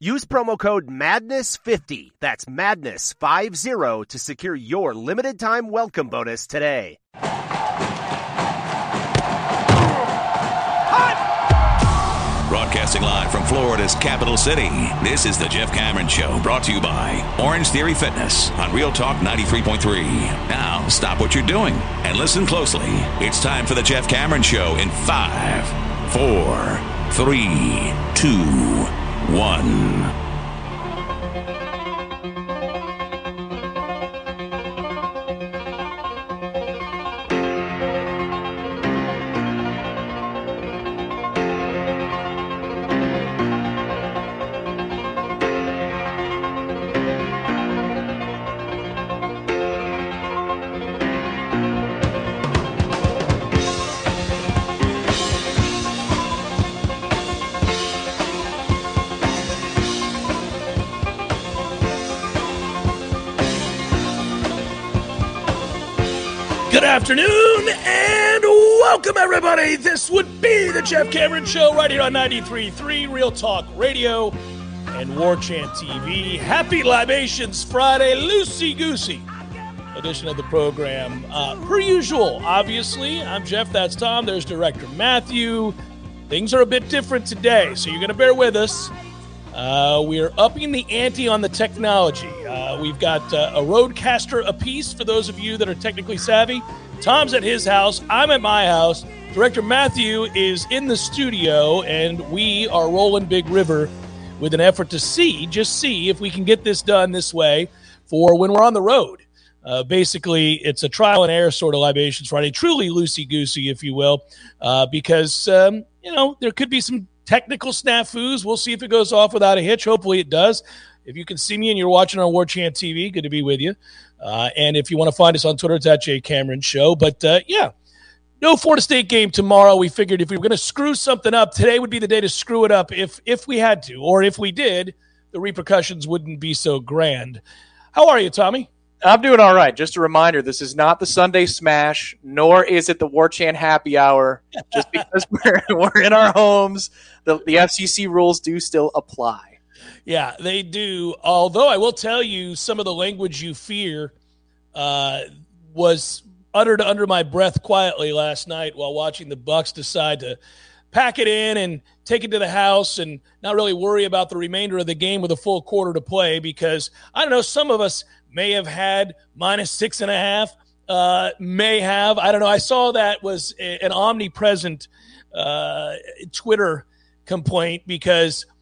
Use promo code MADNESS50, that's MADNESS50, to secure your limited-time welcome bonus today. Hot! Broadcasting live from Florida's capital city, this is the Jeff Cameron Show, brought to you by Orange Theory Fitness on Real Talk 93.3. Now, stop what you're doing and listen closely. It's time for the Jeff Cameron Show in 5, 4, 3, 2, 1. Good afternoon and welcome everybody. This would be the Jeff Cameron Show right here on 93.3 Real Talk Radio and War Chant TV. Happy Libations Friday, loosey-goosey edition of the program. Per usual, obviously, I'm Jeff, that's Tom, there's Director Matthew. Things are a bit different today, so you're going to bear with us. We're upping the ante on the technology. We've got a Rodecaster apiece for those of you that are technically savvy. Tom's at his house. I'm at my house. Director Matthew is in the studio, and we are rolling Big River with an effort to see if we can get this done this way for when we're on the road. Basically, it's a trial and error sort of Libations Friday, truly loosey-goosey, if you will, because, there could be some technical snafus. We'll see if it goes off without a hitch. Hopefully it does. If you can see me and you're watching on War Chant TV, good to be with you. And if you want to find us on Twitter, it's at Jay Cameron Show. But, no Florida State game tomorrow. We figured if we were going to screw something up, today would be the day to screw it up if we had to. Or if we did, the repercussions wouldn't be so grand. How are you, Tommy? I'm doing all right. Just a reminder, this is not the Sunday Smash, nor is it the War Chant Happy Hour. Just because we're in our homes, the FCC rules do still apply. Yeah, they do. Although I will tell you, some of the language you fear was uttered under my breath quietly last night while watching the Bucks decide to pack it in and take it to the house and not really worry about the remainder of the game with a full quarter to play because, I don't know, some of us may have had -6.5, may have. I don't know. I saw that was an omnipresent Twitter complaint because –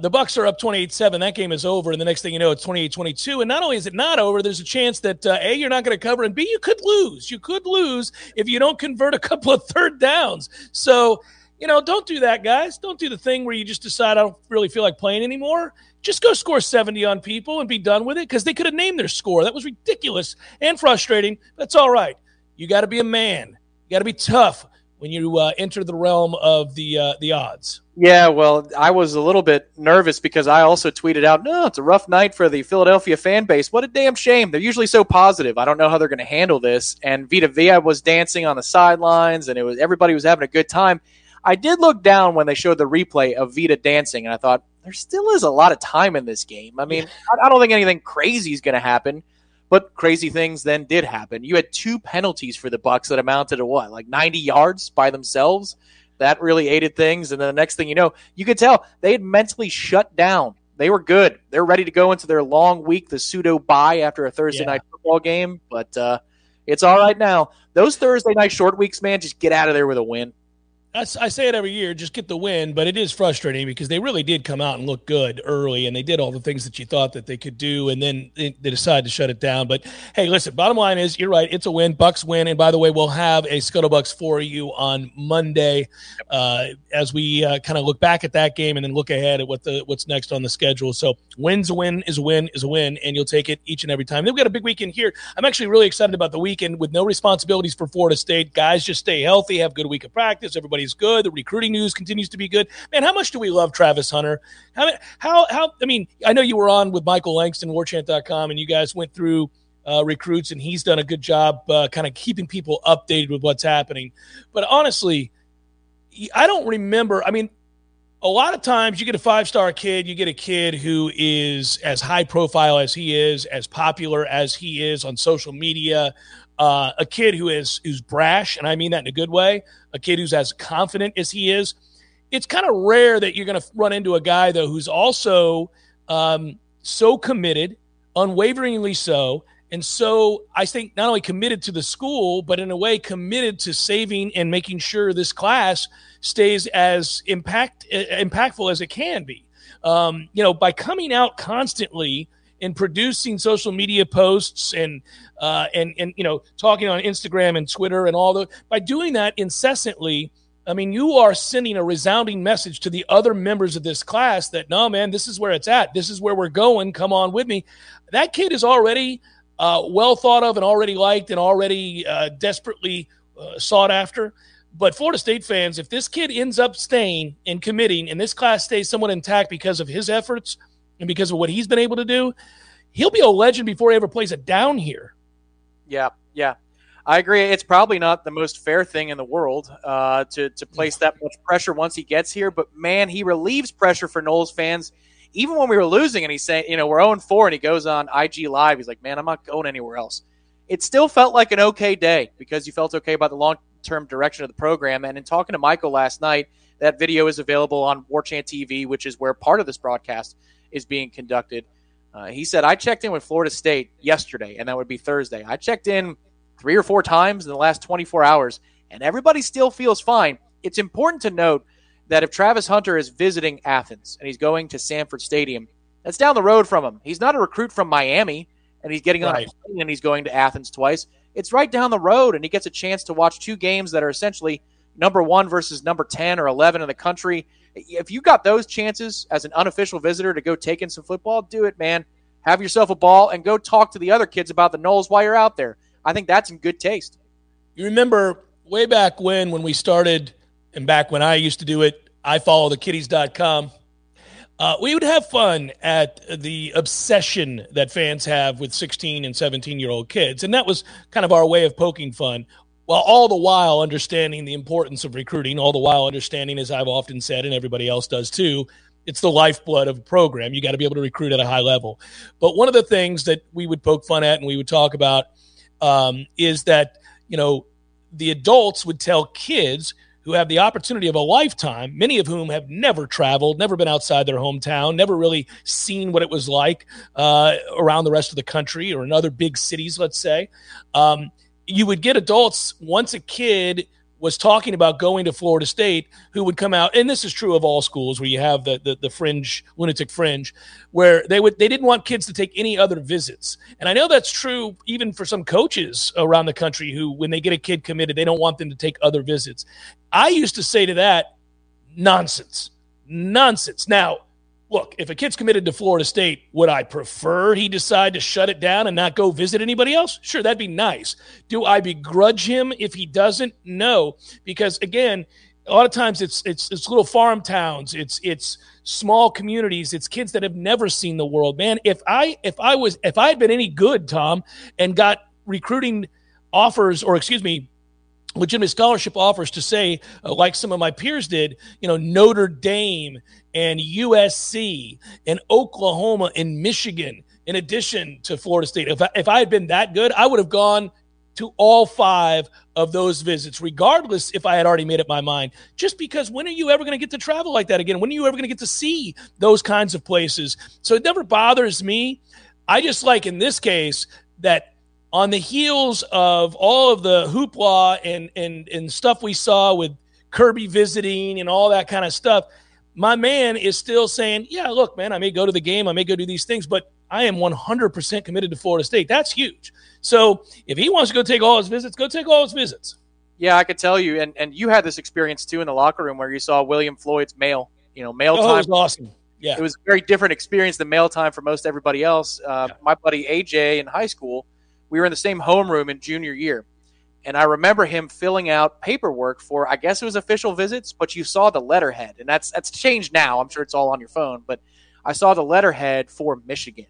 the Bucks are up 28-7. That game is over, and the next thing you know, it's 28-22. And not only is it not over, there's a chance that, A, you're not going to cover, and B, you could lose. You could lose if you don't convert a couple of third downs. So, don't do that, guys. Don't do the thing where you just decide I don't really feel like playing anymore. Just go score 70 on people and be done with it because they could have named their score. That was ridiculous and frustrating. That's all right. You got to be a man. You got to be tough when you enter the realm of the odds. Yeah, well, I was a little bit nervous because I also tweeted out, no, it's a rough night for the Philadelphia fan base. What a damn shame. They're usually so positive. I don't know how they're going to handle this. And Vita Vea was dancing on the sidelines, and everybody was having a good time. I did look down when they showed the replay of Vita dancing, and I thought, there still is a lot of time in this game. I mean, I don't think anything crazy is going to happen. But crazy things then did happen. You had two penalties for the Bucks that amounted to 90 yards by themselves? That really aided things. And then the next thing you know, you could tell they had mentally shut down. They were good. They're ready to go into their long week, the pseudo-bye after a Thursday night football game. But it's all right now. Those Thursday night short weeks, man, just get out of there with a win. I say it every year, just get the win, but it is frustrating because they really did come out and look good early, and they did all the things that you thought that they could do, and then they decide to shut it down. But, hey, listen, bottom line is you're right. It's a win. Bucks win. And, by the way, we'll have a Scuttlebucks for you on Monday as we kind of look back at that game and then look ahead at what's next on the schedule. So win's a win is a win is a win, and you'll take it each and every time. Then we've got a big weekend here. I'm actually really excited about the weekend with no responsibilities for Florida State. Guys, just stay healthy, have a good week of practice. Everybody's good. The recruiting news continues to be good. Man, how much do we love Travis Hunter? How I mean, I know you were on with Michael Langston, Warchant.com, and you guys went through recruits, and he's done a good job kind of keeping people updated with what's happening. But honestly, I don't remember. I mean, a lot of times you get a five-star kid, you get a kid who is as high profile as he is, as popular as he is on social media, a kid who's brash, and I mean that in a good way, a kid who's as confident as he is. It's kind of rare that you're going to run into a guy, though, who's also so committed, unwaveringly so, and so I think not only committed to the school, but in a way committed to saving and making sure this class stays as impactful as it can be. By coming out constantly and producing social media posts and talking on Instagram and Twitter and all the by doing that incessantly, I mean, you are sending a resounding message to the other members of this class that, no, man, this is where it's at. This is where we're going. Come on with me. That kid is already well thought of and already liked and already desperately sought after. But Florida State fans, if this kid ends up staying and committing and this class stays somewhat intact because of his efforts and because of what he's been able to do, he'll be a legend before he ever plays it down here. Yeah. I agree. It's probably not the most fair thing in the world to place that much pressure once he gets here. But, man, he relieves pressure for Knowles fans. Even when we were losing and he's saying, we're 0-4 and he goes on IG Live, he's like, man, I'm not going anywhere else. It still felt like an okay day because you felt okay about the long-term direction of the program. And in talking to Michael last night, that video is available on War Chant TV, which is where part of this broadcast is being conducted. He said, I checked in with Florida State yesterday, and that would be Thursday. I checked in 3 or 4 times in the last 24 hours, and everybody still feels fine. It's important to note that if Travis Hunter is visiting Athens and he's going to Sanford Stadium, that's down the road from him. He's not a recruit from Miami, and he's getting on a plane and he's going to Athens twice. It's right down the road, and he gets a chance to watch 2 games that are essentially number 1 versus number 10 or 11 in the country. If you got those chances as an unofficial visitor to go take in some football, do it, man. Have yourself a ball and go talk to the other kids about the Knowles while you're out there. I think that's in good taste. You remember way back when we started and back when I used to do it, ifollowthekitties.com. We would have fun at the obsession that fans have with 16 and 17-year-old kids. And that was kind of our way of poking fun, while all the while understanding the importance of recruiting, all the while understanding, as I've often said, and everybody else does too, it's the lifeblood of a program. You got to be able to recruit at a high level. But one of the things that we would poke fun at and we would talk about is that, the adults would tell kids who have the opportunity of a lifetime, many of whom have never traveled, never been outside their hometown, never really seen what it was like around the rest of the country or in other big cities, let's say. You would get adults, once a kid was talking about going to Florida State, who would come out, and this is true of all schools where you have the fringe, lunatic fringe, where they didn't want kids to take any other visits. And I know that's true even for some coaches around the country who, when they get a kid committed, they don't want them to take other visits. I used to say to that, nonsense. Now, look, if a kid's committed to Florida State, would I prefer he decide to shut it down and not go visit anybody else? Sure, that'd be nice. Do I begrudge him if he doesn't? No, because, again, a lot of times it's little farm towns, it's small communities, it's kids that have never seen the world. Man, if I had been any good, Tom, and got recruiting offers, or legitimate scholarship offers to say, like some of my peers did, Notre Dame and USC and Oklahoma and Michigan, in addition to Florida State. If I had been that good, I would have gone to all 5 of those visits, regardless if I had already made up my mind, just because when are you ever going to get to travel like that again? When are you ever going to get to see those kinds of places? So it never bothers me. I just like, in this case, that on the heels of all of the hoopla and stuff we saw with Kirby visiting and all that kind of stuff, my man is still saying, yeah, look, man, I may go to the game. I may go do these things, but I am 100% committed to Florida State. That's huge. So if he wants to go take all his visits, go take all his visits. Yeah, I could tell you. And you had this experience, too, in the locker room where you saw William Floyd's mail. You know, mail time. It was awesome. Yeah. It was a very different experience than mail time for most everybody else. My buddy AJ in high school, we were in the same homeroom in junior year. And I remember him filling out paperwork for, I guess it was official visits, but you saw the letterhead. And that's changed now. I'm sure it's all on your phone. But I saw the letterhead for Michigan.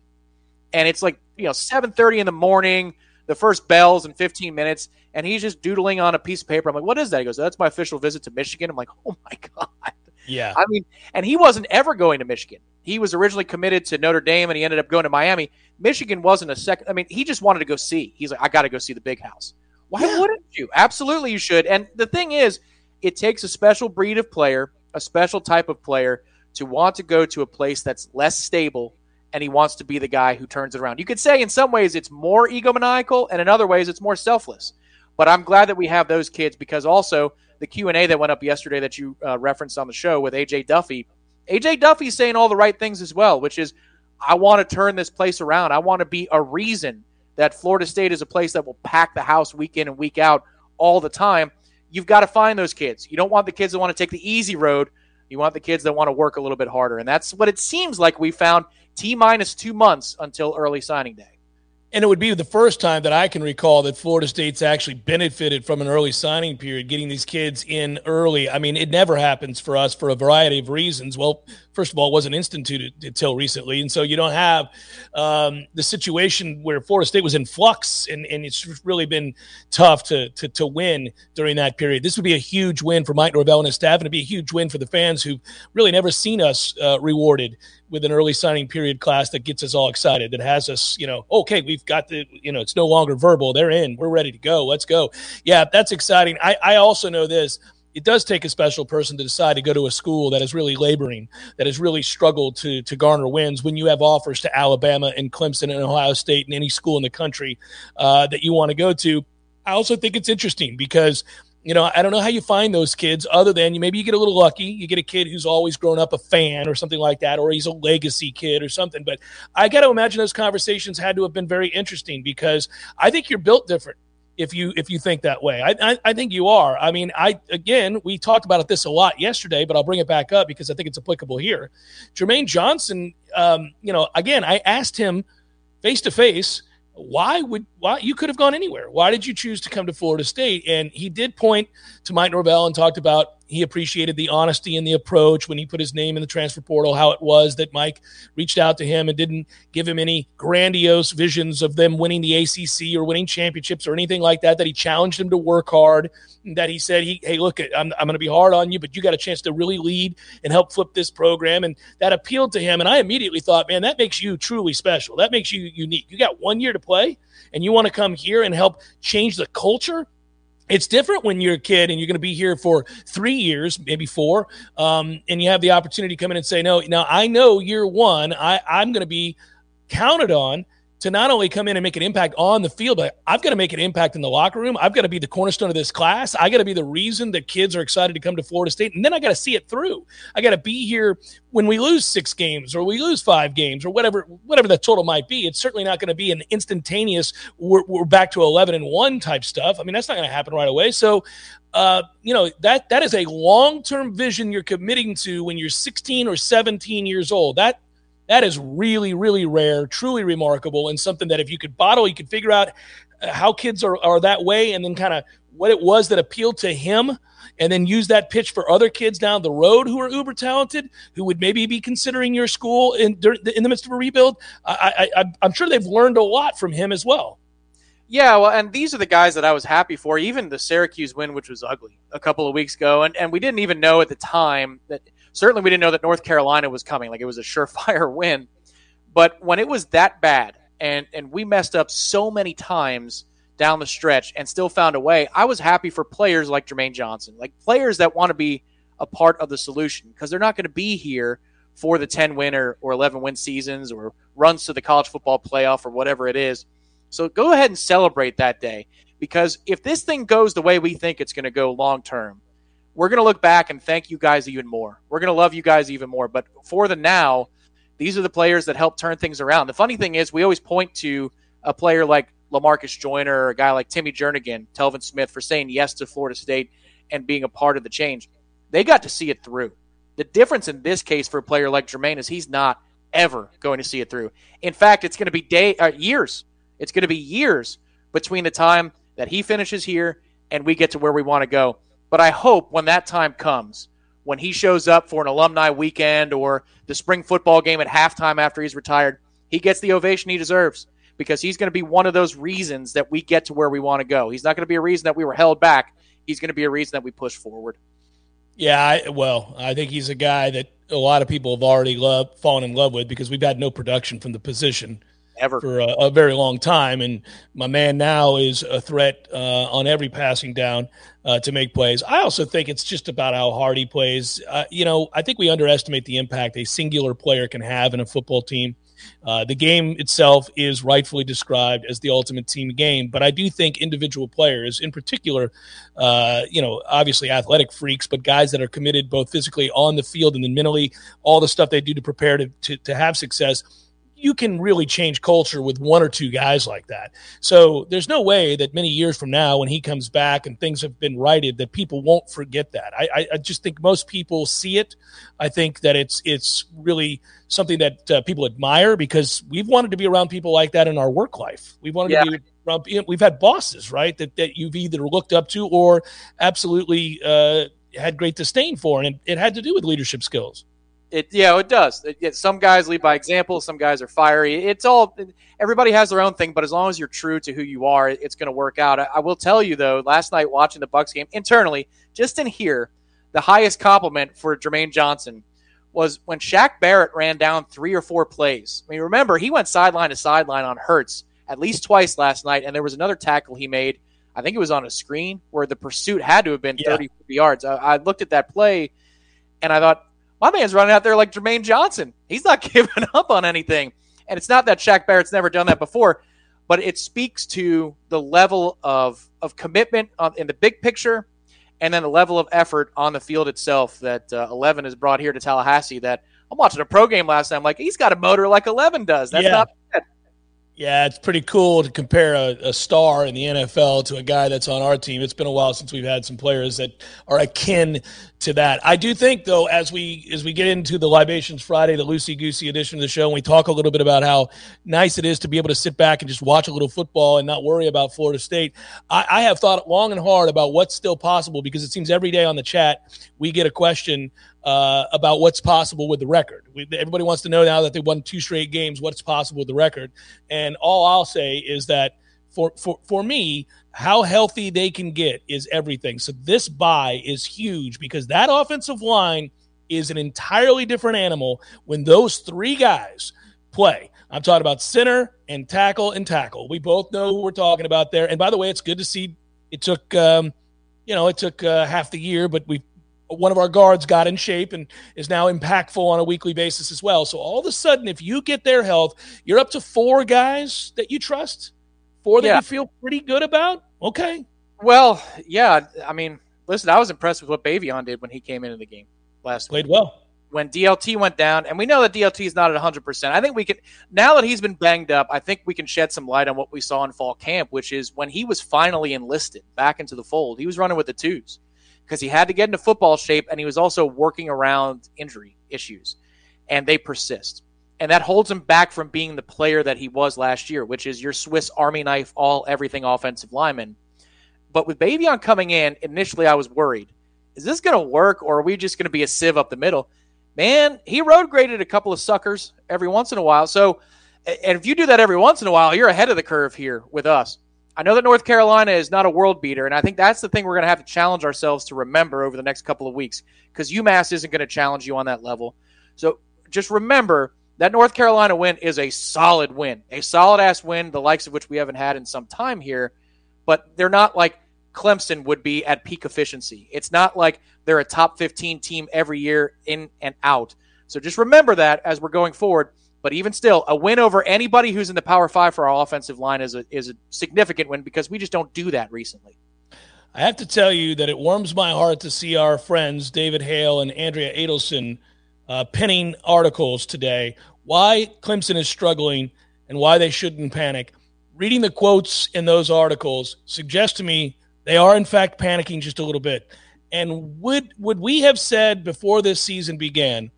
And it's like, 7:30 in the morning, the first bells in 15 minutes. And he's just doodling on a piece of paper. I'm like, what is that? He goes, that's my official visit to Michigan. I'm like, oh, my God. Yeah. I mean, and he wasn't ever going to Michigan. He was originally committed to Notre Dame, and he ended up going to Miami. Michigan wasn't a second. I mean, he just wanted to go see. He's like, I got to go see the Big House. Why wouldn't you? Absolutely you should. And the thing is, it takes a special breed of player, a special type of player, to want to go to a place that's less stable, and he wants to be the guy who turns it around. You could say in some ways it's more egomaniacal, and in other ways it's more selfless. But I'm glad that we have those kids, because also the Q&A that went up yesterday that you referenced on the show with A.J. Duffy. A.J. Duffy's saying all the right things as well, which is, I want to turn this place around. I want to be a reason that Florida State is a place that will pack the house week in and week out all the time. You've got to find those kids. You don't want the kids that want to take the easy road. You want the kids that want to work a little bit harder. And that's what it seems like we found, T-minus 2 months until early signing day. And it would be the first time that I can recall that Florida State's actually benefited from an early signing period, getting these kids in early. I mean, it never happens for us for a variety of reasons. Well, first of all, it wasn't instituted until recently. And so you don't have the situation where Florida State was in flux, and it's really been tough to win during that period. This would be a huge win for Mike Norvell and his staff, and it'd be a huge win for the fans who've really never seen us rewarded with an early signing period class that gets us all excited, that has us, okay, we've got the, it's no longer verbal. They're in. We're ready to go. Let's go. Yeah, that's exciting. I also know this. It does take a special person to decide to go to a school that is really laboring, that has really struggled to garner wins when you have offers to Alabama and Clemson and Ohio State and any school in the country that you want to go to. I also think it's interesting because, I don't know how you find those kids other than maybe you get a little lucky. You get a kid who's always grown up a fan or something like that, or he's a legacy kid or something. But I got to imagine those conversations had to have been very interesting, because I think you're built different if you think that way. I think you are. I mean, again, we talked about this a lot yesterday, but I'll bring it back up because I think it's applicable here. Jermaine Johnson, again, I asked him face-to-face, why you could have gone anywhere. Why did you choose to come to Florida State? And he did point to Mike Norvell and talked about he appreciated the honesty and the approach when he put his name in the transfer portal, how it was that Mike reached out to him and didn't give him any grandiose visions of them winning the ACC or winning championships or anything like that, that he challenged him to work hard, that he said, hey, look, I'm going to be hard on you, but you got a chance to really lead and help flip this program. And that appealed to him. And I immediately thought, man, that makes you truly special. That makes you unique. You got 1 year to play and you want to come here and help change the culture. It's different when you're a kid and you're going to be here for 3 years, maybe four, and you have the opportunity to come in and say, no, now I know year one, I'm going to be counted on to not only come in and make an impact on the field, but I've got to make an impact in the locker room. I've got to be the cornerstone of this class. I got to be the reason that kids are excited to come to Florida State. And then I got to see it through. I got to be here when we lose 6 games or we lose 5 games or whatever the total might be. It's certainly not going to be an instantaneous, we're back to 11-1 type stuff. I mean, that's not going to happen right away. So, that is a long-term vision you're committing to when you're 16 or 17 years old. That is really, really rare, truly remarkable, and something that if you could bottle, you could figure out how kids are that way and then kind of what it was that appealed to him and then use that pitch for other kids down the road who are uber talented, who would maybe be considering your school in the midst of a rebuild. I'm sure they've learned a lot from him as well. Yeah, well, and these are the guys that I was happy for, even the Syracuse win, which was ugly a couple of weeks ago, and we didn't even know at the time that – certainly we didn't know that North Carolina was coming. Like, it was a surefire win. But when it was that bad and we messed up so many times down the stretch and still found a way, I was happy for players like Jermaine Johnson, like players that want to be a part of the solution, because they're not going to be here for the 10-win or 11-win seasons or runs to the college football playoff or whatever it is. So go ahead and celebrate that day, because if this thing goes the way we think it's going to go long term, we're going to look back and thank you guys even more. We're going to love you guys even more. But for the now, these are the players that help turn things around. The funny thing is we always point to a player like LaMarcus Joyner or a guy like Timmy Jernigan, Telvin Smith for saying yes to Florida State and being a part of the change. They got to see it through. The difference in this case for a player like Jermaine is he's not ever going to see it through. In fact, it's going to be years. It's going to be years between the time that he finishes here and we get to where we want to go. But I hope when that time comes, when he shows up for an alumni weekend or the spring football game at halftime after he's retired, he gets the ovation he deserves because he's going to be one of those reasons that we get to where we want to go. He's not going to be a reason that we were held back. He's going to be a reason that we push forward. Yeah, I think he's a guy that a lot of people have already fallen in love with because we've had no production from the position ever for a very long time. And my man now is a threat on every passing down to make plays. I also think it's just about how hard he plays. I think we underestimate the impact a singular player can have in a football team. The game itself is rightfully described as the ultimate team game, but I do think individual players, in particular, obviously athletic freaks, but guys that are committed both physically on the field and then mentally, all the stuff they do to prepare to have success, you can really change culture with one or two guys like that. So there's no way that many years from now when he comes back and things have been righted that people won't forget that. I just think most people see it. I think that it's really something that people admire because we've wanted to be around people like that in our work life. We've wanted to be around, we've had bosses, right, that you've either looked up to or absolutely had great disdain for, and it had to do with leadership skills. It does. Some guys lead by example. Some guys are fiery. Everybody has their own thing, but as long as you're true to who you are, it's going to work out. I will tell you, though, last night watching the Bucs game internally, just in here, the highest compliment for Jermaine Johnson was when Shaq Barrett ran down 3 or 4 plays. I mean, remember, he went sideline to sideline on Hurts at least twice last night, and there was another tackle he made. I think it was on a screen where the pursuit had to have been 30 yards. I looked at that play, and I thought, my man's running out there like Jermaine Johnson. He's not giving up on anything. And it's not that Shaq Barrett's never done that before, but it speaks to the level of commitment in the big picture and then the level of effort on the field itself that 11 has brought here to Tallahassee. That I'm watching a pro game last night. I'm like, he's got a motor like 11 does. That's not bad. Yeah, it's pretty cool to compare a star in the NFL to a guy that's on our team. It's been a while since we've had some players that are akin to that. I do think, though, as we get into the Libations Friday, the loosey-goosey edition of the show, and we talk a little bit about how nice it is to be able to sit back and just watch a little football and not worry about Florida State, I have thought long and hard about what's still possible because it seems every day on the chat we get a question about what's possible with the record. Everybody wants to know now that they won 2 straight games, what's possible with the record. And all I'll say is that for me, how healthy they can get is everything. So this bye is huge because that offensive line is an entirely different animal when those 3 guys play. I'm talking about center and tackle. We both know who we're talking about there. And by the way, it's good to see it took, half the year, but one of our guards got in shape and is now impactful on a weekly basis as well. So all of a sudden, if you get their health, you're up to 4 guys that you trust, 4 that you feel pretty good about. Okay. Well, yeah. I mean, listen, I was impressed with what Bavion did when he came into the game last week. Played well. When DLT went down, and we know that DLT is not at 100%. I think we can, now that he's been banged up, I think we can shed some light on what we saw in fall camp, which is when he was finally enlisted back into the fold, he was running with the 2s. Because he had to get into football shape, and he was also working around injury issues. And they persist. And that holds him back from being the player that he was last year, which is your Swiss Army knife, everything offensive lineman. But with Bavion coming in, initially I was worried. Is this going to work, or are we just going to be a sieve up the middle? Man, he road graded a couple of suckers every once in a while. So, and if you do that every once in a while, you're ahead of the curve here with us. I know that North Carolina is not a world beater, and I think that's the thing we're going to have to challenge ourselves to remember over the next couple of weeks because UMass isn't going to challenge you on that level. So just remember that North Carolina win is a solid win, a solid-ass win, the likes of which we haven't had in some time here, but they're not like Clemson would be at peak efficiency. It's not like they're a top 15 team every year in and out. So just remember that as we're going forward. But even still, a win over anybody who's in the Power 5 for our offensive line is a significant win because we just don't do that recently. I have to tell you that it warms my heart to see our friends David Hale and Andrea Adelson penning articles today, why Clemson is struggling and why they shouldn't panic. Reading the quotes in those articles suggests to me they are, in fact, panicking just a little bit. And would we have said before this season began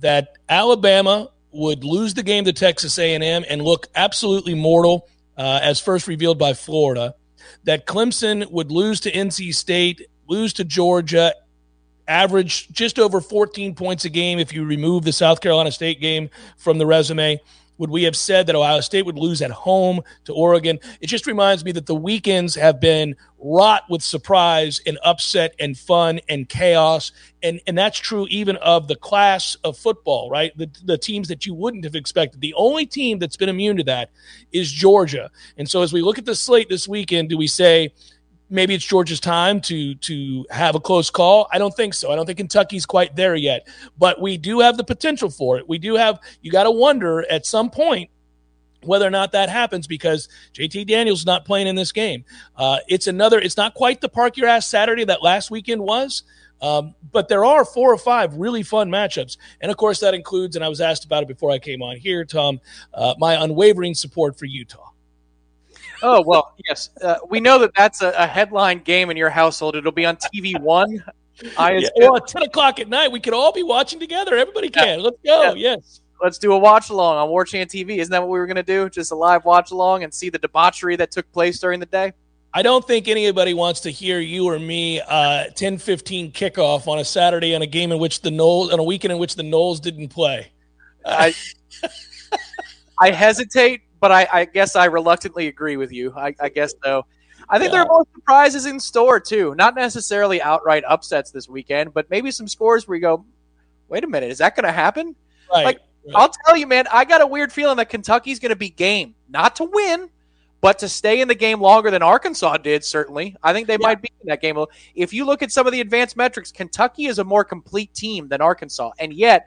that Alabama would lose the game to Texas A&M and look absolutely mortal, as first revealed by Florida, that Clemson would lose to NC State, lose to Georgia, average just over 14 points a game if you remove the South Carolina State game from the resume? Would we have said that Ohio State would lose at home to Oregon? It just reminds me that the weekends have been wrought with surprise and upset and fun and chaos, and that's true even of the class of football, right? The teams that you wouldn't have expected. The only team that's been immune to that is Georgia. And so as we look at the slate this weekend, do we say maybe it's Georgia's time to have a close call? I don't think so. I don't think Kentucky's quite there yet, but we do have the potential for it. We do have, you got to wonder at some point whether or not that happens, because JT Daniels not playing in this game. It's not quite the park your ass Saturday that last weekend was, but there are 4 or 5 really fun matchups. And of course that includes, and I was asked about it before I came on here, Tom, my unwavering support for Utah. Oh, well, yes. We know that that's a headline game in your household. It'll be on TV One. Well, at 10 o'clock at night, we could all be watching together. Everybody can. Yeah. Let's go. Yeah. Yes. Let's do a watch-along on War Chant TV. Isn't that what we were going to do? Just a live watch-along and see the debauchery that took place during the day? I don't think anybody wants to hear you or me 10:15 kickoff on a Saturday on a game in which the Noles didn't play. I hesitate. But I guess I reluctantly agree with you. I guess so. I think there are more surprises in store, too. Not necessarily outright upsets this weekend, but maybe some scores where you go, wait a minute, is that going to happen? Right, right. I'll tell you, man, I got a weird feeling that Kentucky's going to be game. Not to win, but to stay in the game longer than Arkansas did, certainly. I think they might be in that game. If you look at some of the advanced metrics, Kentucky is a more complete team than Arkansas, and yet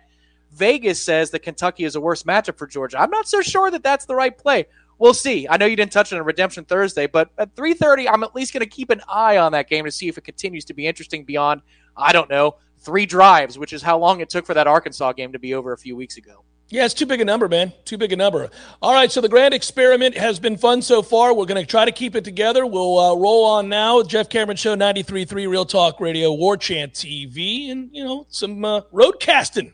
Vegas says that Kentucky is a worse matchup for Georgia. I'm not so sure that that's the right play. We'll see. I know you didn't touch on Redemption Thursday, but at 3:30, I'm at least going to keep an eye on that game to see if it continues to be interesting beyond, I don't know, 3 drives, which is how long it took for that Arkansas game to be over a few weeks ago. Yeah, it's too big a number, man. Too big a number. All right, so the grand experiment has been fun so far. We're going to try to keep it together. We'll roll on now. Jeff Cameron Show, 93.3 Real Talk Radio, War Chant TV, and, some road casting.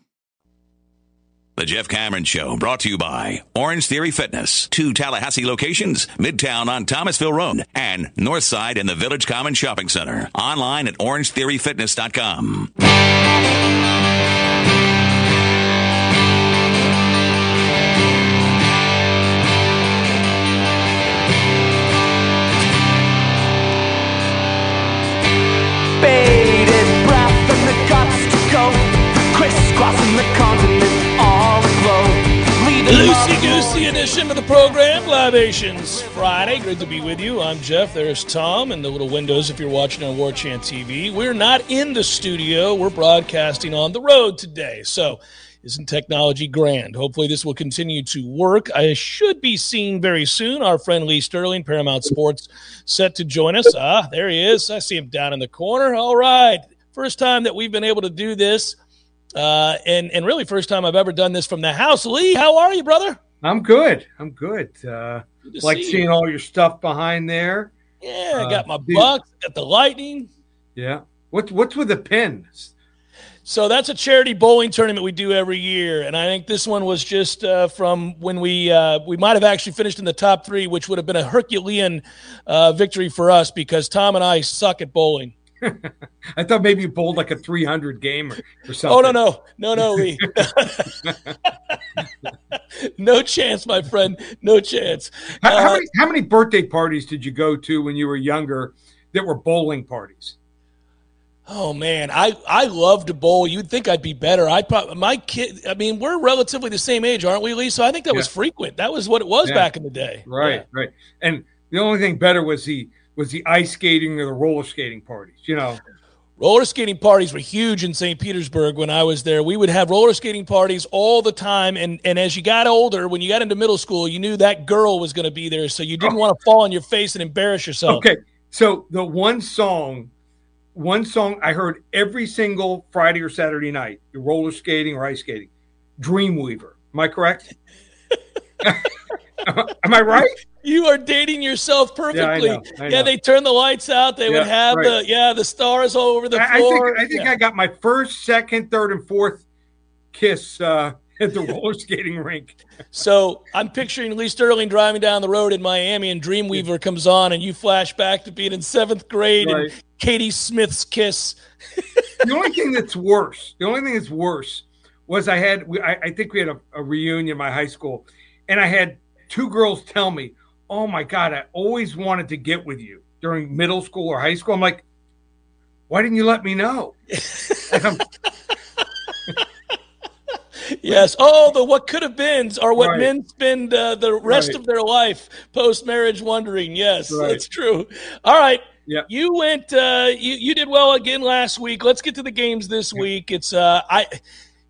The Jeff Cameron Show, brought to you by Orange Theory Fitness. 2 Tallahassee locations, Midtown on Thomasville Road and Northside in the Village Common Shopping Center. Online at orangetheoryfitness.com. Bated breath and the guts to go, crisscrossing the continent. Loosey-goosey edition of the program, Libations Friday. Great to be with you. I'm Jeff. There's Tom and the little windows if you're watching on War Chant TV. We're not in the studio. We're broadcasting on the road today. So isn't technology grand? Hopefully this will continue to work. I should be seeing very soon our friend Lee Sterling, Paramount Sports, set to join us. Ah, there he is. I see him down in the corner. All right. First time that we've been able to do this. And really first time I've ever done this from the house. Lee, how are you, brother? I'm good. Good like seeing all your stuff behind there. Yeah, I got my Bucks, got the Lightning. Yeah. What's with the pins? So that's a charity bowling tournament we do every year, and I think this one was just from when we might have actually finished in the top 3, which would have been a Herculean victory for us because Tom and I suck at bowling. I thought maybe you bowled like a 300 game or something. Oh, no, Lee. No chance, my friend. No chance. How many birthday parties did you go to when you were younger that were bowling parties. Oh, man, I love to bowl. You'd think I'd be better. I mean, we're relatively the same age, aren't we, Lee? So I think that was frequent. That was what it was back in the day. Right. And the only thing better was the ice skating or the roller skating parties, you know. Roller skating parties were huge in St. Petersburg when I was there. We would have roller skating parties all the time, and as you got older, when you got into middle school, you knew that girl was going to be there, so you didn't want to fall on your face and embarrass yourself. Okay, so the one song I heard every single Friday or Saturday night, the roller skating or ice skating, Dreamweaver. Am I correct? Am I right? You are dating yourself perfectly. Yeah, I know. Yeah, they turn the lights out. They would have the stars all over the floor. I think I got my first, second, third, and fourth kiss at the roller skating rink. So I'm picturing Lee Sterling driving down the road in Miami, and Dreamweaver comes on, and you flash back to being in seventh grade and Katie Smith's kiss. The only thing that's worse was I think we had a reunion in my high school, and I had two girls tell me, oh, my God, I always wanted to get with you during middle school or high school. I'm like, why didn't you let me know? Yes. Oh, the what could have been's are what men spend the rest of their life post-marriage wondering. Yes, that's true. All right. Yeah. You went you did well again last week. Let's get to the games this week. It's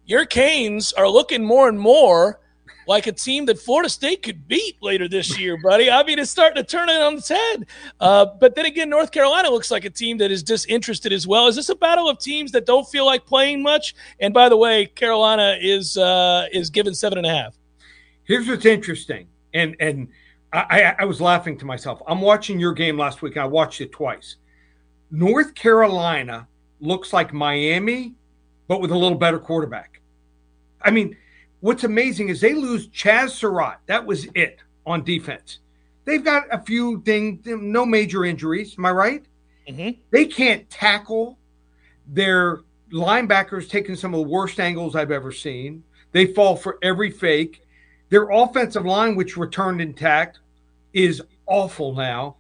your Canes are looking more and more like a team that Florida State could beat later this year, buddy. I mean, it's starting to turn it on its head. But then again, North Carolina looks like a team that is disinterested as well. Is this a battle of teams that don't feel like playing much? And by the way, Carolina is given 7.5. Here's what's interesting. And I was laughing to myself. I'm watching your game last week. I watched it twice. North Carolina looks like Miami, but with a little better quarterback. I mean, what's amazing is they lose Chaz Surratt. That was it on defense. They've got a few things, no major injuries. Am I right? Mm-hmm. They can't tackle. Their linebackers taking some of the worst angles I've ever seen. They fall for every fake. Their offensive line, which returned intact, is awful now.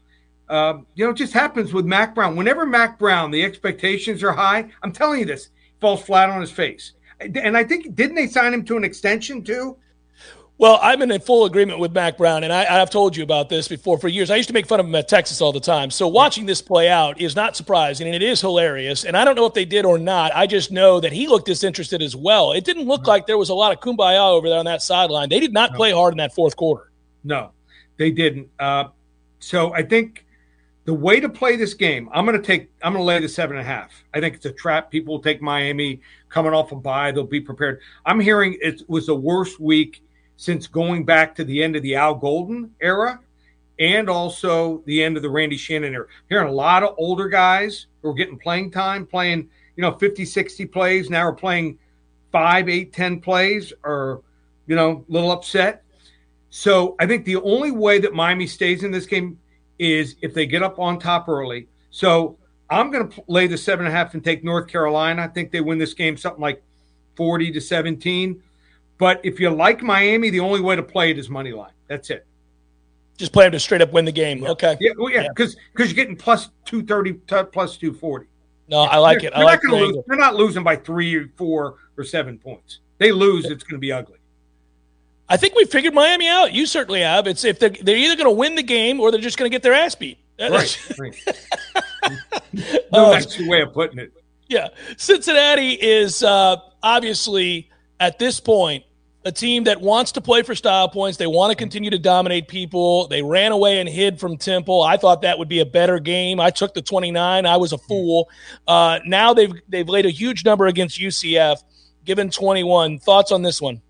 It just happens with Mack Brown. Whenever Mack Brown, the expectations are high, I'm telling you this, falls flat on his face. And I think, didn't they sign him to an extension too? Well, I'm in full agreement with Mack Brown, and I've told you about this before for years. I used to make fun of him at Texas all the time. So watching this play out is not surprising, and it is hilarious. And I don't know if they did or not. I just know that he looked disinterested as well. It didn't look like there was a lot of kumbaya over there on that sideline. They did not play hard in that fourth quarter. No, they didn't. So I think the way to play this game, I'm going to lay the 7.5. I think it's a trap. People will take Miami coming off a bye. They'll be prepared. I'm hearing it was the worst week since going back to the end of the Al Golden era and also the end of the Randy Shannon era. I'm hearing a lot of older guys who are getting playing time, playing, 50, 60 plays. Now we're playing 5, 8, 10 plays or, a little upset. So I think the only way that Miami stays in this game is if they get up on top early. So I'm going to lay the 7.5 and take North Carolina. I think they win this game something like 40-17. But if you like Miami, the only way to play it is money line. That's it. Just play them to straight up win the game. Okay. Yeah, because you're getting plus 230, plus 240. No, I like it. They're not losing by 3, 4, or 7 points. They lose, it's going to be ugly. I think we figured Miami out. You certainly have. It's if they're either going to win the game or they're just going to get their ass beat. Right. That's the way of putting it. Yeah. Cincinnati is obviously at this point a team that wants to play for style points. They want to continue to dominate people. They ran away and hid from Temple. I thought that would be a better game. I took the 29. I was a fool. Now they've laid a huge number against UCF, given 21. Thoughts on this one?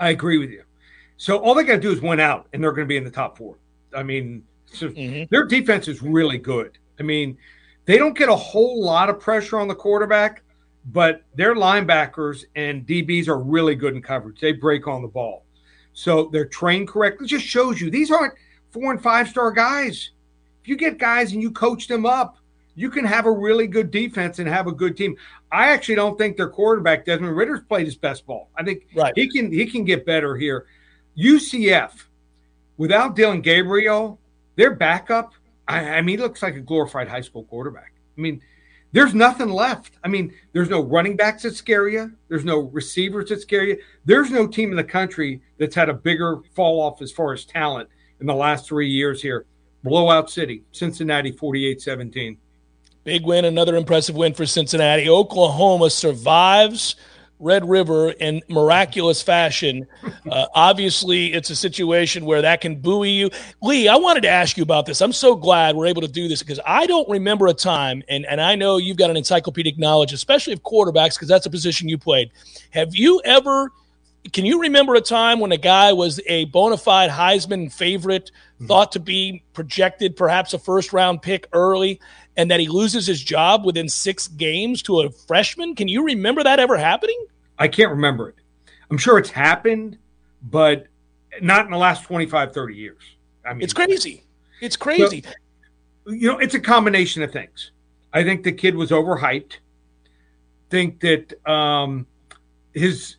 I agree with you. So all they got to do is win out, and they're going to be in the top four. I mean, their defense is really good. I mean, they don't get a whole lot of pressure on the quarterback, but their linebackers and DBs are really good in coverage. They break on the ball. So they're trained correctly. It just shows you these aren't 4- and 5-star guys. If you get guys and you coach them up, you can have a really good defense and have a good team. I actually don't think their quarterback, Desmond Ritter, played his best ball. I think he can get better here. UCF, without Dylan Gabriel, their backup, I mean, he looks like a glorified high school quarterback. I mean, there's nothing left. I mean, there's no running backs that scare you. There's no receivers that scare you. There's no team in the country that's had a bigger fall off as far as talent in the last 3 years here. Blowout city, Cincinnati 48-17. Big win, another impressive win for Cincinnati. Oklahoma survives Red River in miraculous fashion. Obviously, it's a situation where that can buoy you. Lee, I wanted to ask you about this. I'm so glad we're able to do this because I don't remember a time, and I know you've got an encyclopedic knowledge, especially of quarterbacks, because that's a position you played. Have you ever – can you remember a time when a guy was a bona fide Heisman favorite, thought to be projected perhaps a first-round pick early, and that he loses his job within 6 games to a freshman? Can you remember that ever happening? I can't remember it. I'm sure it's happened, but not in the last 25, 30 years. I mean, it's crazy. It's crazy. So, you know, it's a combination of things. I think the kid was overhyped. Think that his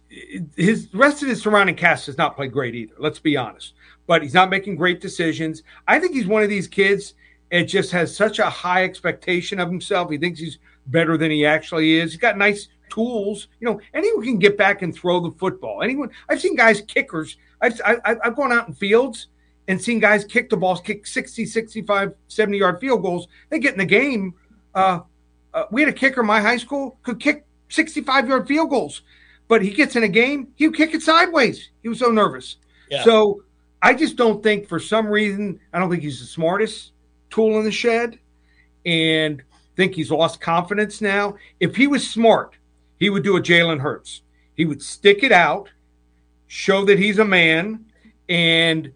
rest of his surrounding cast does not play great either. Let's be honest. But he's not making great decisions. I think he's one of these kids. It just has such a high expectation of himself. He thinks he's better than he actually is. He's got nice tools. You know, anyone can get back and throw the football. Anyone. I've seen guys, kickers. I've gone out in fields and seen guys kick the balls, kick 60, 65, 70-yard field goals. They get in the game. We had a kicker in my high school could kick 65-yard field goals. But he gets in a game, he would kick it sideways. He was so nervous. Yeah. So I just don't think for some reason, I don't think he's the smartest tool in the shed, and think he's lost confidence now. If he was smart, he would do a Jalen Hurts. He would stick it out, show that he's a man, and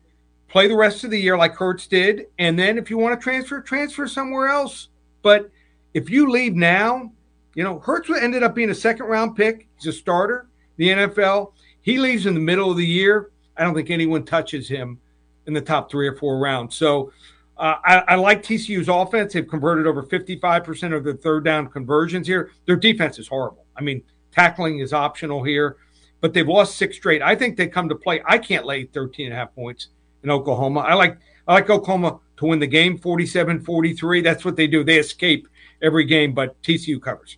play the rest of the year like Hurts did. And then if you want to transfer, transfer somewhere else. But if you leave now, you know, Hurts ended up being a second-round pick. He's a starter in the NFL. He leaves in the middle of the year. I don't think anyone touches him in the top 3 or 4 rounds. So I like TCU's offense. They've converted over 55% of their third down conversions here. Their defense is horrible. I mean, tackling is optional here, but they've lost 6 straight. I think they come to play. I can't lay 13.5 points in Oklahoma. I like Oklahoma to win the game 47-43. That's what they do. They escape every game, but TCU covers.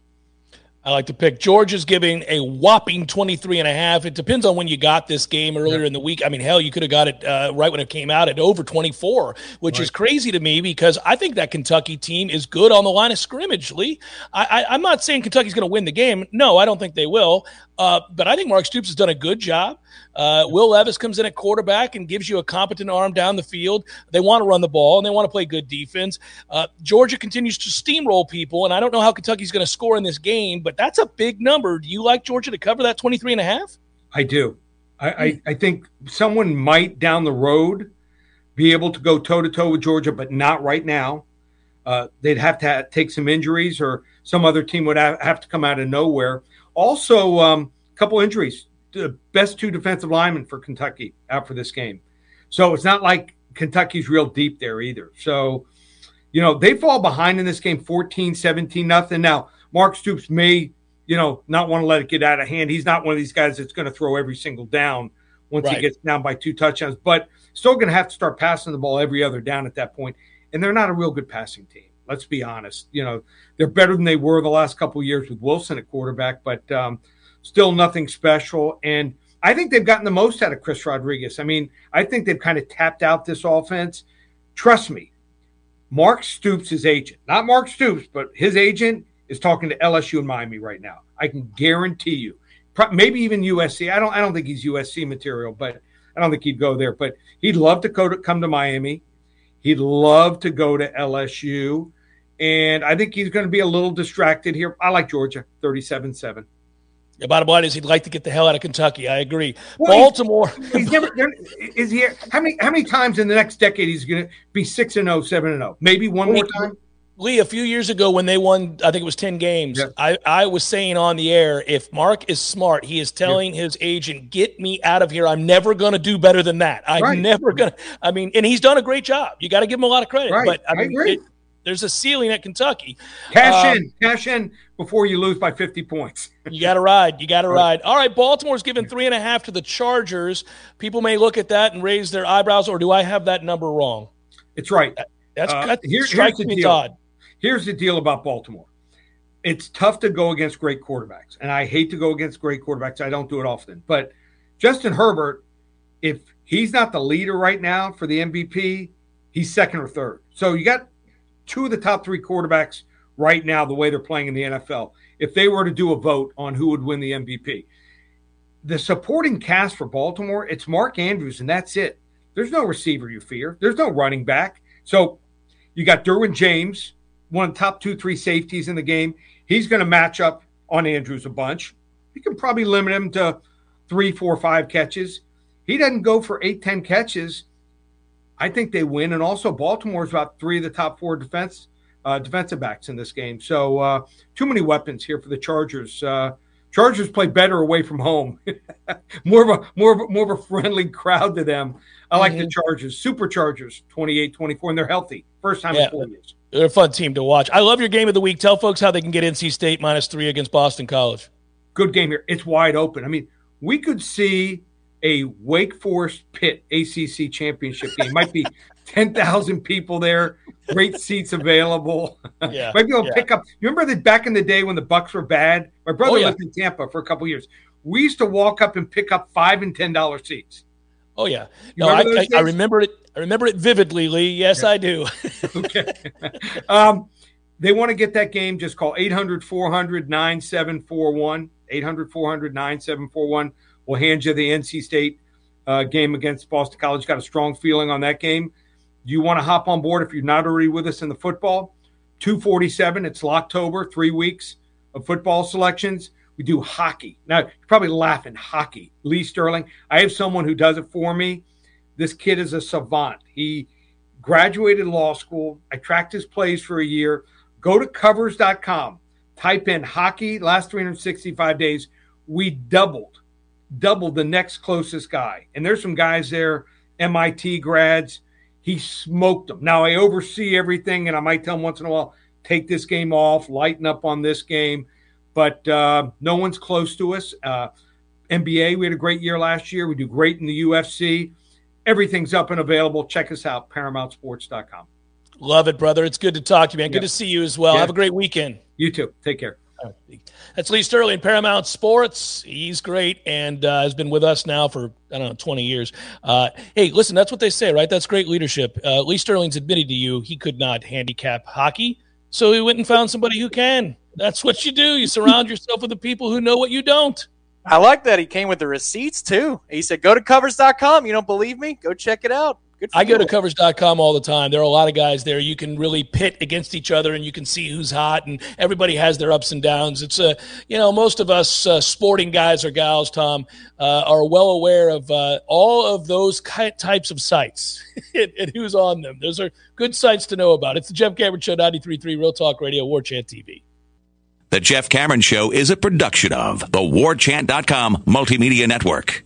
I like to pick. Georgia's giving a whopping 23.5. It depends on when you got this game earlier in the week. I mean, hell, you could have got it right when it came out at over 24, which is crazy to me because I think that Kentucky team is good on the line of scrimmage, Lee. I'm not saying Kentucky's going to win the game. No, I don't think they will. But I think Mark Stoops has done a good job. Will Levis comes in at quarterback and gives you a competent arm down the field. They want to run the ball, and they want to play good defense. Georgia continues to steamroll people, and I don't know how Kentucky's going to score in this game, but that's a big number. Do you like Georgia to cover that 23.5? I do. I think someone might down the road be able to go toe-to-toe with Georgia, but not right now. They'd have to take some injuries, or some other team would have to come out of nowhere. Also, a couple injuries. The best 2 defensive linemen for Kentucky out for this game. So it's not like Kentucky's real deep there either. So, you know, they fall behind in this game 14-17-0. Now, Mark Stoops may, you know, not want to let it get out of hand. He's not one of these guys that's going to throw every single down once he gets down by 2 touchdowns. But still going to have to start passing the ball every other down at that point. And they're not a real good passing team. Let's be honest. You know, they're better than they were the last couple of years with Wilson at quarterback, but still nothing special. And I think they've gotten the most out of Chris Rodriguez. I mean, I think they've kind of tapped out this offense. Trust me, Mark Stoops' his agent, not Mark Stoops, but his agent is talking to LSU and Miami right now. I can guarantee you, maybe even USC. I don't think he's USC material, but I don't think he'd go there. But he'd love to come to Miami. He'd love to go to LSU. And I think he's going to be a little distracted here. I like Georgia, 37-7. The bottom line is he'd like to get the hell out of Kentucky. I agree. Well, Baltimore. He's never, is he? How many times in the next decade he's going to be 6-0, 7-0? Maybe one more time? Lee, a few years ago when they won, I think it was 10 games, I was saying on the air, if Mark is smart, he is telling his agent, get me out of here. I'm never going to do better than that. I'm never going to. I mean, and he's done a great job. You got to give him a lot of credit. Right. But I mean, agree. There's a ceiling at Kentucky. Cash in before you lose by 50 points. You got to ride. You got to ride. All right, Baltimore's given 3.5 to the Chargers. People may look at that and raise their eyebrows, or do I have that number wrong? It's right. Here's the deal about Baltimore. It's tough to go against great quarterbacks, and I hate to go against great quarterbacks. I don't do it often. But Justin Herbert, if he's not the leader right now for the MVP, he's second or third. So you got two of the top three quarterbacks right now, the way they're playing in the NFL. If they were to do a vote on who would win the MVP, the supporting cast for Baltimore, it's Mark Andrews, and that's it. There's no receiver you fear. There's no running back. So you got Derwin James, one of the top 2-3 safeties in the game. He's going to match up on Andrews a bunch. You can probably limit him to 3, 4, 5 catches. He doesn't go for 8, 10 catches. I think they win. And also Baltimore's about 3 of the top 4 defensive backs in this game. So too many weapons here for the Chargers. Chargers play better away from home. more of a friendly crowd to them. I like the Chargers. Superchargers, 28-24, and they're healthy. First time in 4 years. They're a fun team to watch. I love your game of the week. Tell folks how they can get NC State -3 against Boston College. Good game here. It's wide open. I mean, we could see a Wake Forest Pitt ACC championship game. Might be 10,000 people there. Great seats available. Yeah, might be able to pick up. You remember that back in the day when the Bucks were bad? My brother lived in Tampa for a couple years. We used to walk up and pick up $5 and $10 seats. Oh, yeah. No, I remember it. I remember it vividly, Lee. Yes, I do. Okay. They want to get that game. Just call 800-400-9741. 800-400-9741. We'll hand you the NC State game against Boston College. Got a strong feeling on that game. You want to hop on board if you're not already with us in the football. 247. It's Locktober, 3 weeks of football selections. We do hockey. Now, you're probably laughing. Hockey. Lee Sterling. I have someone who does it for me. This kid is a savant. He graduated law school. I tracked his plays for a year. Go to Covers.com. Type in hockey, last 365 days. We doubled the next closest guy. And there's some guys there, MIT grads. He smoked them. Now, I oversee everything, and I might tell him once in a while, take this game off, lighten up on this game. But no one's close to us. NBA, we had a great year last year. We do great in the UFC. Everything's up and available. Check us out, ParamountSports.com. Love it, brother. It's good to talk to you, man. Good to see you as well. Yeah. Have a great weekend. You too. Take care. That's Lee Sterling, Paramount Sports. He's great and has been with us now for, 20 years. Hey, listen, that's what they say, right? That's great leadership. Lee Sterling's admitted to you he could not handicap hockey, so he went and found somebody who can. That's what you do. You surround yourself with the people who know what you don't. I like that. He came with the receipts, too. He said, go to Covers.com. You don't believe me? Go check it out. I go to Covers.com all the time. There are a lot of guys there. You can really pit against each other, and you can see who's hot, and everybody has their ups and downs. It's most of us sporting guys or gals, Tom, are well aware of all of those types of sites and who's on them. Those are good sites to know about. It's the Jeff Cameron Show, 93.3 Real Talk Radio, War Chant TV. The Jeff Cameron Show is a production of the Warchant.com Multimedia Network.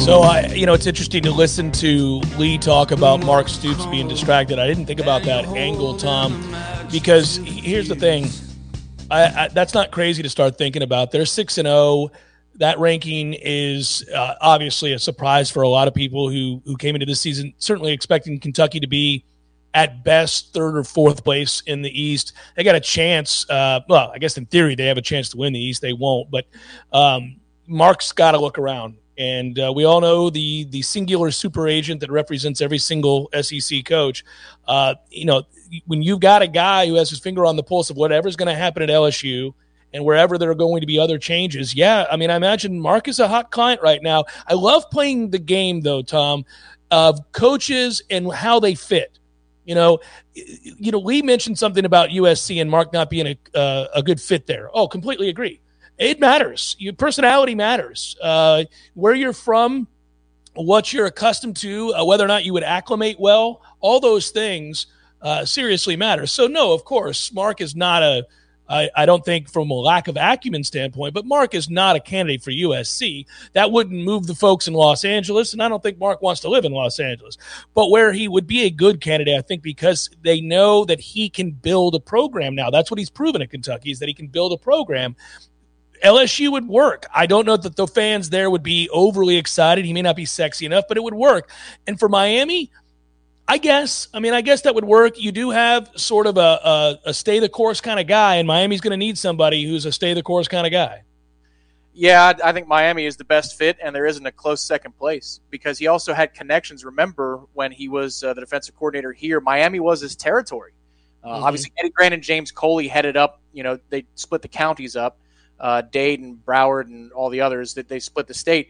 So, it's interesting to listen to Lee talk about Mark Stoops being distracted. I didn't think about that angle, Tom, because here's the thing. That's not crazy to start thinking about. They're 6-0. That ranking is obviously a surprise for a lot of people who came into this season, certainly expecting Kentucky to be at best 3rd or 4th place in the East. They got a chance. Well, I guess in theory they have a chance to win the East. They won't, but Mark's got to look around. And we all know the singular super agent that represents every single SEC coach. When you've got a guy who has his finger on the pulse of whatever's going to happen at LSU and wherever there are going to be other changes. Yeah, I mean, I imagine Mark is a hot client right now. I love playing the game, though, Tom, of coaches and how they fit. Lee mentioned something about USC and Mark not being a good fit there. Oh, completely agree. It matters. Your personality matters. Where you're from, what you're accustomed to, whether or not you would acclimate well, all those things seriously matter. So, no, of course, Mark is not a I don't think from a lack of acumen standpoint, but Mark is not a candidate for USC. That wouldn't move the folks in Los Angeles, and I don't think Mark wants to live in Los Angeles. But where he would be a good candidate, I think, because they know that he can build a program now. That's what he's proven at Kentucky, is that he can build a program. LSU would work. I don't know that the fans there would be overly excited. He may not be sexy enough, but it would work. And for Miami, I guess that would work. You do have sort of a stay-the-course kind of guy, and Miami's going to need somebody who's a stay-the-course kind of guy. Yeah, I think Miami is the best fit, and there isn't a close second place because he also had connections. Remember, when he was the defensive coordinator here, Miami was his territory. Obviously, Eddie Grant and James Coley headed up. You know, they split the counties up, Dade and Broward and all the others, that they split the state.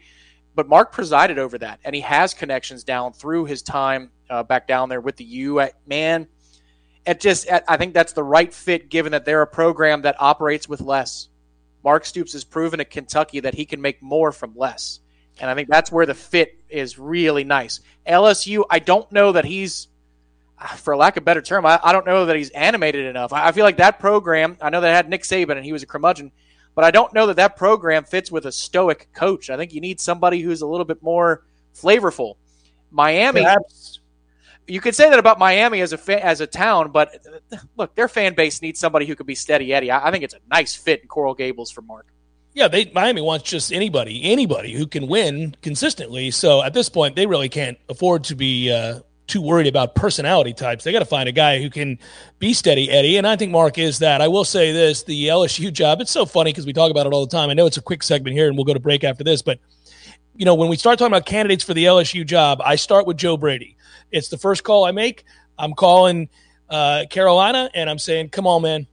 But Mark presided over that, and he has connections down through his time back down there with the U. I think that's the right fit, given that they're a program that operates with less. Mark Stoops has proven at Kentucky that he can make more from less, and I think that's where the fit is really nice. LSU, I don't know that he's, for lack of a better term, I don't know that he's animated enough. I feel like that program, I know they had Nick Saban and he was a curmudgeon, but I don't know that that program fits with a stoic coach. I think you need somebody who's a little bit more flavorful. Miami... Perhaps. You could say that about Miami as a town, but look, their fan base needs somebody who could be steady Eddie. I think it's a nice fit in Coral Gables for Mark. Yeah, Miami wants just anybody who can win consistently. So at this point, they really can't afford to be too worried about personality types. They got to find a guy who can be steady Eddie, and I think Mark is that. I will say this, the LSU job, it's so funny because we talk about it all the time. I know it's a quick segment here, and we'll go to break after this, but you know, when we start talking about candidates for the LSU job, I start with Joe Brady. It's the first call I make. I'm calling Carolina, and I'm saying, "Come on, man,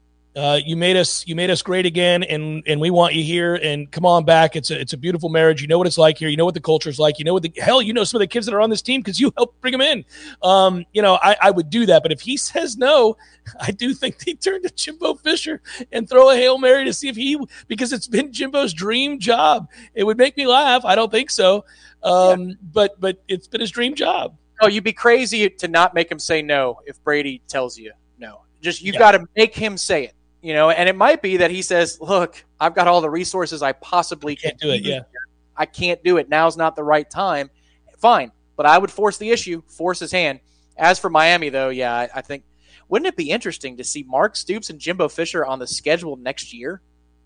you made us great again, and we want you here. And come on back. It's a beautiful marriage. You know what it's like here. You know what the culture's like. You know what you know some of the kids that are on this team because you helped bring them in. I would do that. But if he says no, I do think they turn to Jimbo Fisher and throw a Hail Mary to see if he, because it's been Jimbo's dream job. It would make me laugh. I don't think so, but it's been his dream job. No, you'd be crazy to not make him say no if Brady tells you no. Just you've got to make him say it, you know. And it might be that he says, "Look, I've got all the resources I possibly can do it. Yeah, I can't do it. Now's not the right time." Fine, but I would force the issue, force his hand. As for Miami, though, yeah, I think wouldn't it be interesting to see Mark Stoops and Jimbo Fisher on the schedule next year?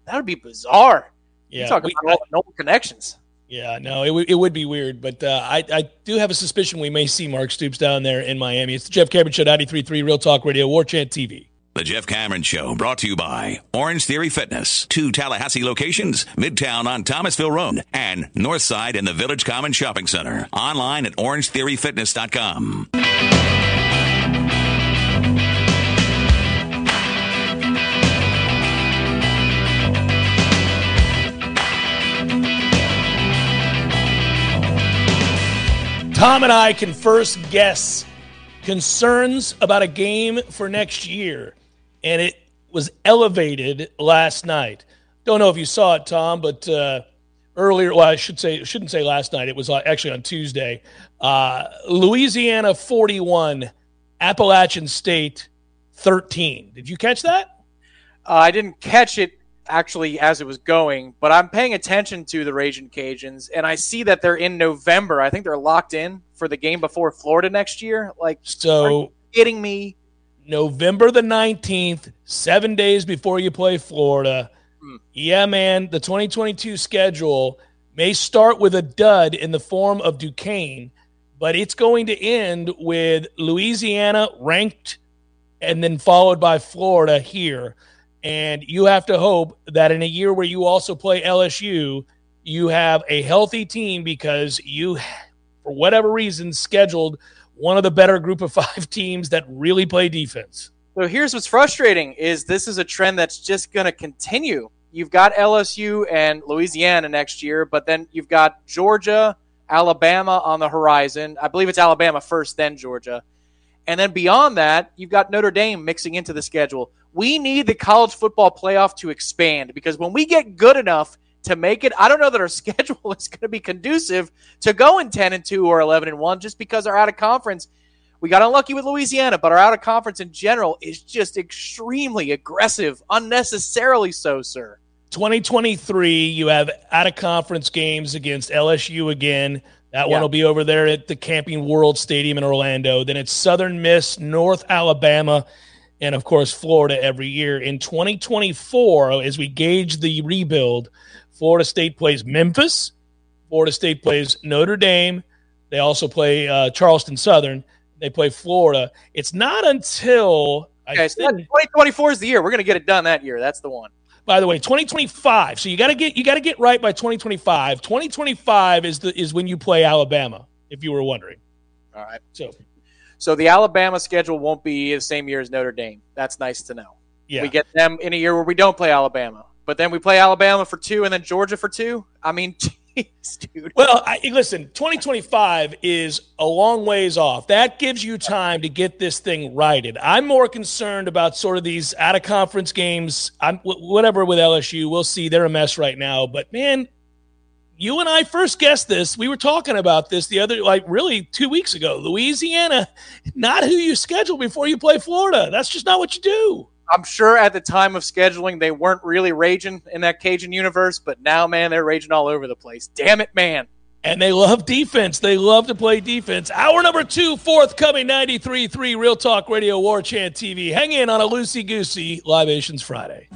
That would be bizarre. Yeah, you talk about all the normal connections. Yeah, no, it would be weird, but I do have a suspicion we may see Mark Stoops down there in Miami. It's the Jeff Cameron Show, 93.3 Real Talk Radio, War Chant TV. The Jeff Cameron Show, brought to you by Orange Theory Fitness. 2 Tallahassee locations, Midtown on Thomasville Road, and Northside in the Village Common Shopping Center. Online at orangetheoryfitness.com. Tom and I can first guess concerns about a game for next year, and it was elevated last night. Don't know if you saw it, Tom, but earlier, well, I shouldn't say last night. It was actually on Tuesday. Louisiana 41, Appalachian State 13. Did you catch that? I didn't catch it actually as it was going, but I'm paying attention to the Ragin' Cajuns, and I see that they're in November. I think they're locked in for the game before Florida next year. Like, so, are you kidding me? November the 19th, 7 days before you play Florida. Yeah, man, the 2022 schedule may start with a dud in the form of Duquesne, but it's going to end with Louisiana ranked and then followed by Florida here. And you have to hope that in a year where you also play LSU, you have a healthy team because you, for whatever reason, scheduled one of the better group of five teams that really play defense. So here's what's frustrating is this is a trend that's just going to continue. You've got LSU and Louisiana next year, but then you've got Georgia, Alabama on the horizon. I believe it's Alabama first, then Georgia. And then beyond that, you've got Notre Dame mixing into the schedule. We need the college football playoff to expand because when we get good enough to make it, I don't know that our schedule is going to be conducive to going 10-2 or 11-1 just because they're out of conference. We got unlucky with Louisiana, but our out-of-conference in general is just extremely aggressive, unnecessarily so, sir. 2023, you have out-of-conference games against LSU again. That one will be over there at the Camping World Stadium in Orlando. Then it's Southern Miss, North Alabama, and, of course, Florida every year. In 2024, as we gauge the rebuild, Florida State plays Memphis. Florida State plays Notre Dame. They also play Charleston Southern. They play Florida. It's not until I think 2024 is the year. We're going to get it done that year. That's the one. By the way, 2025. So you got to get right by 2025. 2025 is when you play Alabama, if you were wondering. All right. So the Alabama schedule won't be the same year as Notre Dame. That's nice to know. Yeah. We get them in a year where we don't play Alabama, but then we play Alabama for two and then Georgia for two. I mean, geez, dude. Well, listen, 2025 is a long ways off. That gives you time to get this thing righted. I'm more concerned about sort of these out-of-conference games. Whatever with LSU, we'll see. They're a mess right now. But, man, you and I first guessed this. We were talking about this the other, like, really 2 weeks ago. Louisiana, not who you schedule before you play Florida. That's just not what you do. I'm sure at the time of scheduling, they weren't really raging in that Cajun universe, but now, man, they're raging all over the place. Damn it, man. And they love defense. They love to play defense. Hour number two, forthcoming, 93.3 Real Talk Radio, War Chant TV. Hang in on a loosey-goosey Libations Friday.